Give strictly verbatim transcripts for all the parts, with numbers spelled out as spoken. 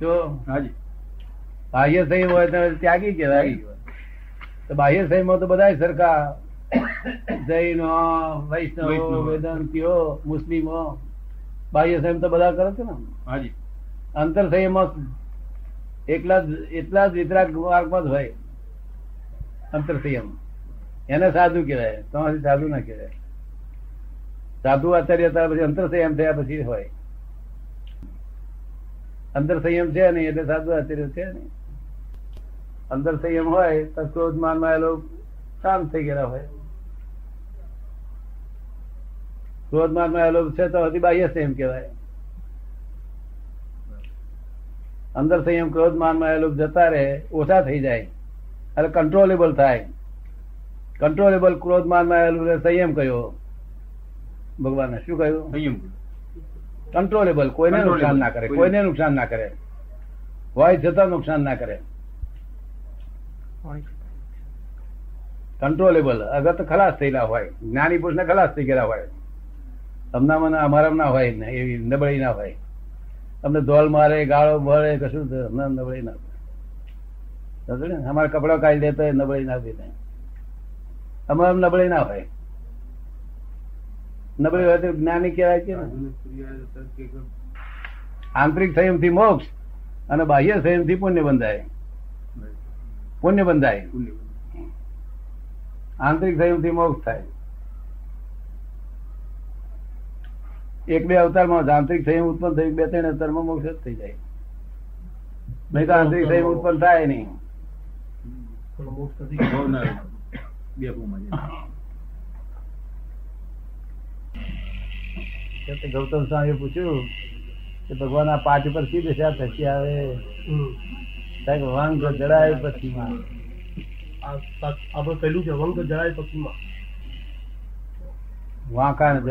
જો હાજી બાહ્ય સંયમ હોય તો ત્યાગી કહેવાય. તો બાહ્ય સંયમો તો બધા સરખા, જૈનો, વૈષ્ણવો, વેદાંતિઓ, મુસ્લિમો, બાહ્ય સંયમ તો બધા કરે છે ને. હાજી અંતર સંયમ એકલા એટલા જ વિતરાગ માર્ગમાં જ હોય અંતર સંયમ, એને સાધુ કહેવાય. તમારી સાધુ ના કહેવાય. સાધુ આચાર્ય હતા પછી અંતર સંયમ થયા પછી હોય. અંદર સંયમ છે નહીં એટલે સાધુ આચાર્ય છે નહીં. અંદર સંયમ હોય તો ક્રોધ માનમાં એ લોકો શાંત થઈ ગયેલા હોય. ક્રોધ માનમાં એ લોકો છે તો હજી બાહ્ય સંયમ કહેવાય. અંદર સંયમ ક્રોધ માનમાં એ લોકો જતા રહે, ઓછા થઈ જાય એટલે કંટ્રોલેબલ થાય. કંટ્રોલેબલ ક્રોધ માનમાં એ લોકો સંયમ કયો. ભગવાને શું કહ્યું? સંયમ કંટ્રોલેબલ, કોઈને નુકસાન ના કરે, કોઈને નુકસાન ના કરે, હોય જતા નુકસાન ના કરે. કંટ્રોલેબલ અગર તો ખલાસ થયેલા હોય, જ્ઞાની પુરુષને ખલાસ થઈ ગયેલા હોય. અમનામાં અમારામાં ના હોય ને, એવી નબળી ના હોય. તમને ધોલ મારે, ગાળો મળે, કશું નબળી ના હોય. અમારા કપડા કાઢી દેતા હોય, નબળી ના દે. અમારા નબળી ના હોય. નબળી હોય તો જ્ઞાની કહેવાય છે ને. આંતરિક સંયમ થી મોક્ષ અને બાહ્ય સંયમ થી પુણ્ય બંધાય. પુણ્ય બંધાય આંતરિક સંયમ થી મોક્ષ થાય. એક બે અવતારમાં આંતરિક સંયમ ઉત્પન્ન થયું, બે ત્રણ અવતારમાં મોક્ષ જ થઈ જાય. નહીં તો આંતરિક સંયમ ઉત્પન્ન થાય નહીં. ગૌતમ સ્વામી પૂછ્યું કે ભગવાન આ પાઠ ઉપર શી દિશા થકી આવે? વંગ જડાય પક્ષીમાં. આપણે કહ્યું છે વંગ જડાય પક્ષીમાં વાંકા જળ.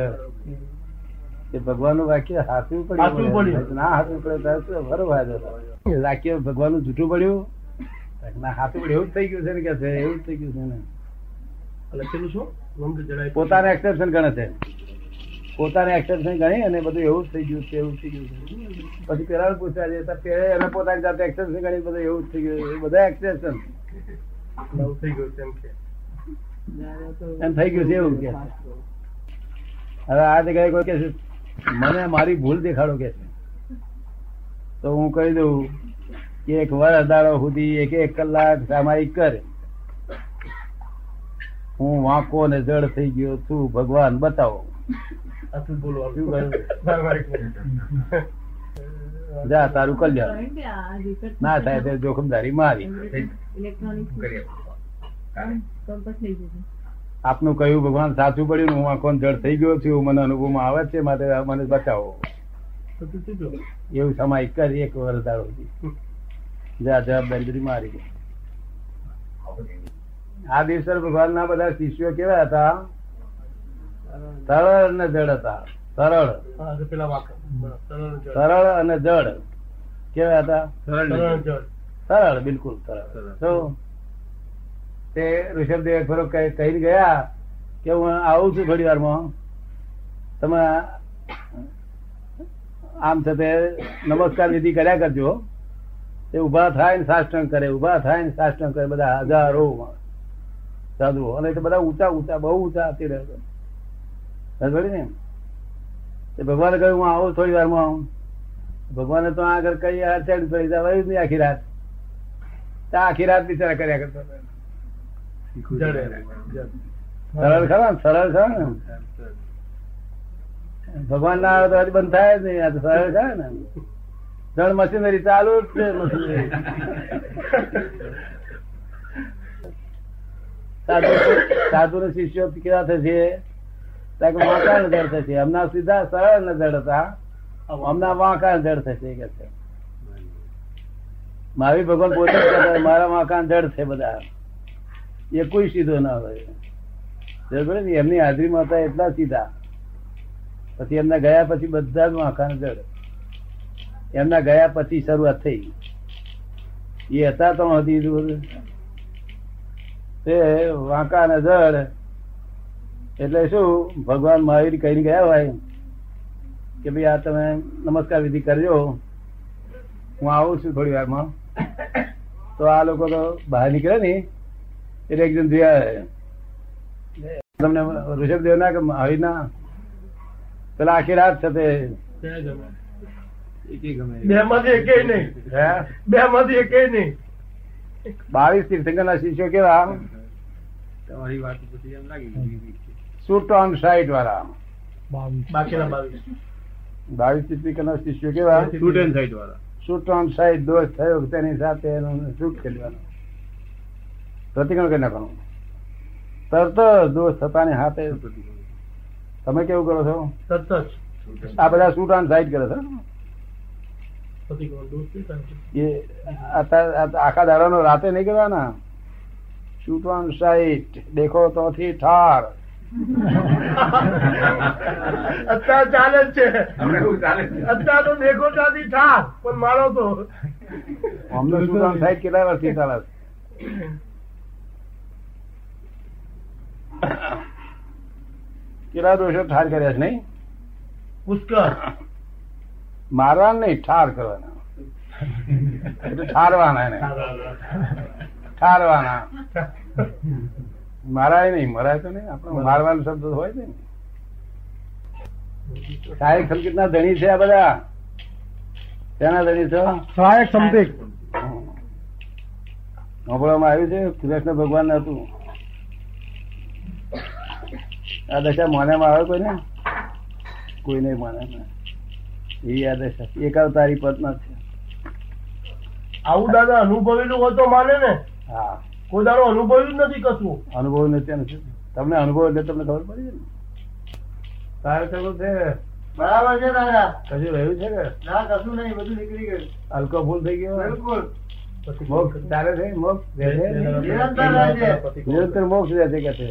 એ ભગવાન નું વાક્ય હાથવું પડ્યું, ના હાથવું પડે ફરવા જતા. વાક્ય ભગવાન નું જૂઠું પડ્યું, ના હાથું પડ્યું. એવું જ થઈ ગયું છે ને, કે છે એવું જ થઈ ગયું છે ને. લખેલું શું? વંગ જડાય પોતાને એક્સેપ્શન ગણે છે, પોતાને એક્સેપ્શન ગણી અને બધું એવું જ થઈ ગયું છે, એવું થઈ ગયું છે. પછી પેલા પૂછ્યા છે એને પોતાની જાતે એક્સેપ્શન ગણી, બધું એવું જ થઈ ગયું. એ બધા એક્સેપ્શન થઈ ગયું છે એમ કે એમ થઈ ગયું છે એવું કે. હવે આ જગ્યાએ કોઈ કે મને મારી ભૂલ દેખાડો કે છે, તો હું કહી દઉં કે એક વાર અદાળો સુધી એક એક કલાક સામાયિક કરે. હું વાંકો ને જડ થઈ ગયો છું, ભગવાન બતાવો. જા તારું કલ્યાણ ના થાય, જોખમદારી મારી. આપનું કહ્યું ભગવાન સાચું પડ્યું, હું આંખો જળ થઈ ગયો છું, મને અનુભવમાં આવે છે, માટે મને બચાવો. એવું સમાય કરી એક વાર તારું જા જવાબદારી મારી. આ દિવસે ભગવાનના બધા શિષ્યો કેવા હતા? સરળ અને જડ હતા. સરળ સરળ અને જડ કેવા હતા? સરળ, બિલકુલ સરળ. તે ઋષભદેવ ફરો કહીને ગયા કે હું આવું છું થોડી વારમાં, તમે આમ છતાં નમસ્કાર વિધિ કર્યા કરજો. તે ઉભા થાય ને સાષ્ટાંગ કરે, ઉભા થાય ને સાષ્ટાંગ કરે, બધા હજારો સાધુઓ. અને તે બધા ઊંચા ઊંચા બહુ ઊંચા હતી રહ્યા ને. ભગવાને કહ્યું હું આવું થોડી વારમાં આવું. ભગવાને તો આગળ કઈ ચડી પડી વયું નહીં આખી રાત. આખી રાત બિચારા કર્યા કરતા. સરળ ખરા ને, સરળ ખરા ને. ભગવાન ના આવે તો હજી બંધ થાય જ નહીં. આ તો સરળ ખરા ને. જણ મશીનરી ચાલુ જ છે. મશીનરી સાધુ ને શિષ્યો કેવા થશે? વાંકા ને જડ થશે. હમણાં સીધા સરળ ને જડ હતા, હમણાં વાંકા ને જડ થશે કે છે. મહાવીર ભગવાન પોતે મારા વાંકા જડ છે બધા, એ કોઈ સીધો ના હોય. એમની હાજરીમાં હતા એટલા સીધા, પછી એમના ગયા પછી બધા જ વાંકા ને જડ. એમના ગયા પછી શરૂઆત થઈ. એ હતા તો હતી તે વાંકા ને જડ. એટલે શું ભગવાન મહાવીર કહીને ગયા હોય કે ભાઈ આ તમે નમસ્કાર વિધિ કરજો, હું આવું છું થોડી વારમાં. તો આ લોકો તો બહાર નીકળે ને એટલે એક જણ જોયા તમને ઋષભદેવ ના કે મહાવીર ના પેલા આખી રાત સાથે બાવીસ તીર્થંકર ના શિષ્યો કેવા તમારી વાત પછી એમ લાગી શૂટ ઓન સાઇટ વાળા બાવીસ તીર્થંકર ના શિષ્યો કેવા શૂટ ઓન સાઇટ વાળા શૂટ ઓન સાઇટ દોષ થયો તેની સાથે એનો શૂટ કરી લેવાનો પ્રતિક્રમણ કરી નાખવાનું તરત દોષ થતાની હાથે તમે કેવું કરો છો તરત જ આ બધા શૂટ ઓન સાઇટ કરે છે આખા દાડા નો રાતે નહી કરવાના શૂટ ઓન સાઇટ દેખો તો થી ઠાર અત્યારે ચાલે જ છે અત્યારે તો દેખો ત્યાંથી ઠાર પણ મારો તો અમને શૂટ ઓન સાઇટ કેટલા વર્ષથી ચાલે કેટલા દોષો ઠાર કર્યા છે નઈ પુષ્કળ મારવા નહી ઠાર કરવાના ઠારવાના એને ઠારવાના મારાય નહી મરાય તો નહીં આપડે મારવાનો શબ્દ હોય ને સહાયક સંકેત ના ધણી છે આ બધા તેના ધણી છો સહાયક સંકેત સાંભળવામાં આવ્યું છે કૃષ્ણ ભગવાન હતું આ દશા માન્યામાં આવે કોઈને કોઈ નહીં માન્યા એવી આદશા એકાદ તારી પદમાં છે આવું દાદા અનુભવેલું હોય તો માને ને હા કોઈ દાડો અનુભવ્યું નથી કશું અનુભવ નથી તમને અનુભવ એટલે તમને ખબર પડી ને તારે કશું છે બરાબર છે દાદા કશું રહ્યું છે કે ના કશું નહીં બધું નીકળી ગયું હલકો ફૂલ થઈ ગયો બિલકુલ મોક્ષ તારે થઈ મોક્ષ નિરંતર મોક્ષ રહે છે કે